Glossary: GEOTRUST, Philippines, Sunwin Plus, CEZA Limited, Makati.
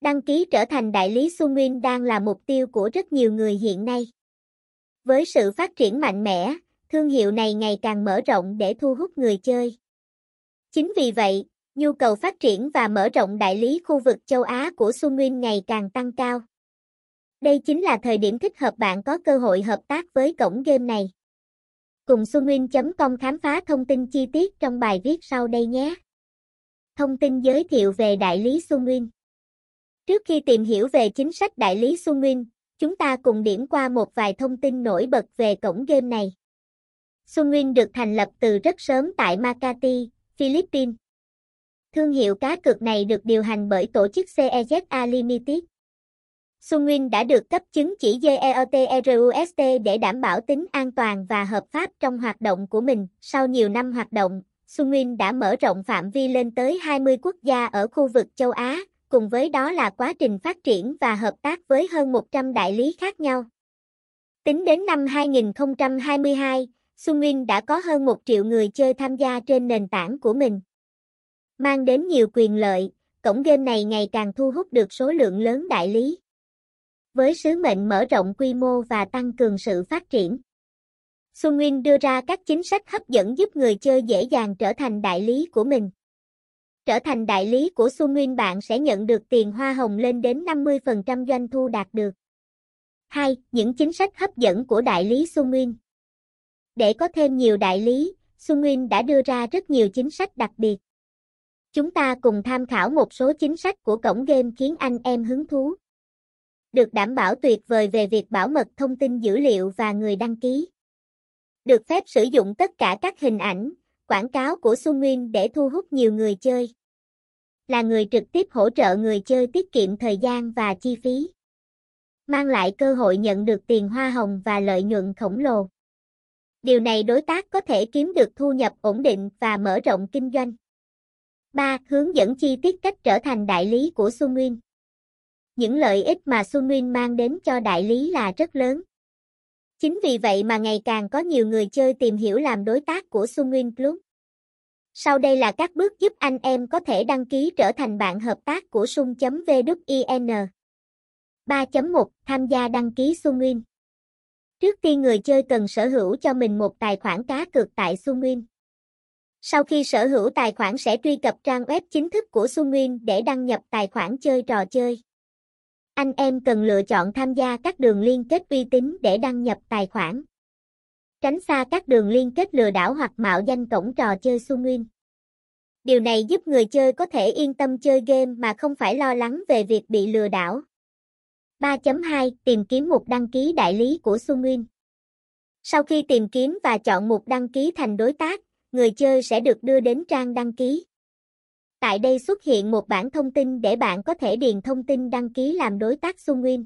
Đăng ký trở thành đại lý Sunwin đang là mục tiêu của rất nhiều người hiện nay. Với sự phát triển mạnh mẽ, thương hiệu này ngày càng mở rộng để thu hút người chơi. Chính vì vậy, nhu cầu phát triển và mở rộng đại lý khu vực châu Á của Sunwin ngày càng tăng cao. Đây chính là thời điểm thích hợp bạn có cơ hội hợp tác với cổng game này. Cùng Sunwin.com khám phá thông tin chi tiết trong bài viết sau đây nhé. Thông tin giới thiệu về đại lý Sunwin. Trước khi tìm hiểu về chính sách đại lý Sunwin, chúng ta cùng điểm qua một vài thông tin nổi bật về cổng game này. Sunwin được thành lập từ rất sớm tại Makati, Philippines. Thương hiệu cá cược này được điều hành bởi tổ chức CEZA Limited. Sunwin đã được cấp chứng chỉ GEOTRUST để đảm bảo tính an toàn và hợp pháp trong hoạt động của mình. Sau nhiều năm hoạt động, Sunwin đã mở rộng phạm vi lên tới 20 quốc gia ở khu vực châu Á, cùng với đó là quá trình phát triển và hợp tác với hơn 100 đại lý khác nhau. Tính đến năm 2022, Sunwin đã có hơn 1 triệu người chơi tham gia trên nền tảng của mình. Mang đến nhiều quyền lợi, cổng game này ngày càng thu hút được số lượng lớn đại lý. Với sứ mệnh mở rộng quy mô và tăng cường sự phát triển, Sunwin đưa ra các chính sách hấp dẫn giúp người chơi dễ dàng trở thành đại lý của mình. Trở thành đại lý của Sunwin, bạn sẽ nhận được tiền hoa hồng lên đến 50% doanh thu đạt được. 2. Những chính sách hấp dẫn của đại lý Sunwin. Để có thêm nhiều đại lý, Sunwin đã đưa ra rất nhiều chính sách đặc biệt. Chúng ta cùng tham khảo một số chính sách của cổng game khiến anh em hứng thú. Được đảm bảo tuyệt vời về việc bảo mật thông tin dữ liệu và người đăng ký. Được phép sử dụng tất cả các hình ảnh, quảng cáo của Sunwin để thu hút nhiều người chơi. Là người trực tiếp hỗ trợ người chơi tiết kiệm thời gian và chi phí. Mang lại cơ hội nhận được tiền hoa hồng và lợi nhuận khổng lồ. Điều này đối tác có thể kiếm được thu nhập ổn định và mở rộng kinh doanh. 3. Hướng dẫn chi tiết cách trở thành đại lý của Sunwin. Những lợi ích mà Sunwin mang đến cho đại lý là rất lớn. Chính vì vậy mà ngày càng có nhiều người chơi tìm hiểu làm đối tác của Sunwin Plus. Sau đây là các bước giúp anh em có thể đăng ký trở thành bạn hợp tác của Sunwin. 3.1 Tham gia đăng ký Sunwin. Trước tiên, người chơi cần sở hữu cho mình một tài khoản cá cược tại Sunwin. Sau khi sở hữu tài khoản sẽ truy cập trang web chính thức của Sunwin để đăng nhập tài khoản chơi trò chơi. Anh em cần lựa chọn tham gia các đường liên kết uy tín để đăng nhập tài khoản. Tránh xa các đường liên kết lừa đảo hoặc mạo danh cổng trò chơi Sunwin. Điều này giúp người chơi có thể yên tâm chơi game mà không phải lo lắng về việc bị lừa đảo. 3.2 Tìm kiếm mục đăng ký đại lý của Sunwin. Sau khi tìm kiếm và chọn mục đăng ký thành đối tác, người chơi sẽ được đưa đến trang đăng ký. Tại đây xuất hiện một bảng thông tin để bạn có thể điền thông tin đăng ký làm đối tác Sunwin.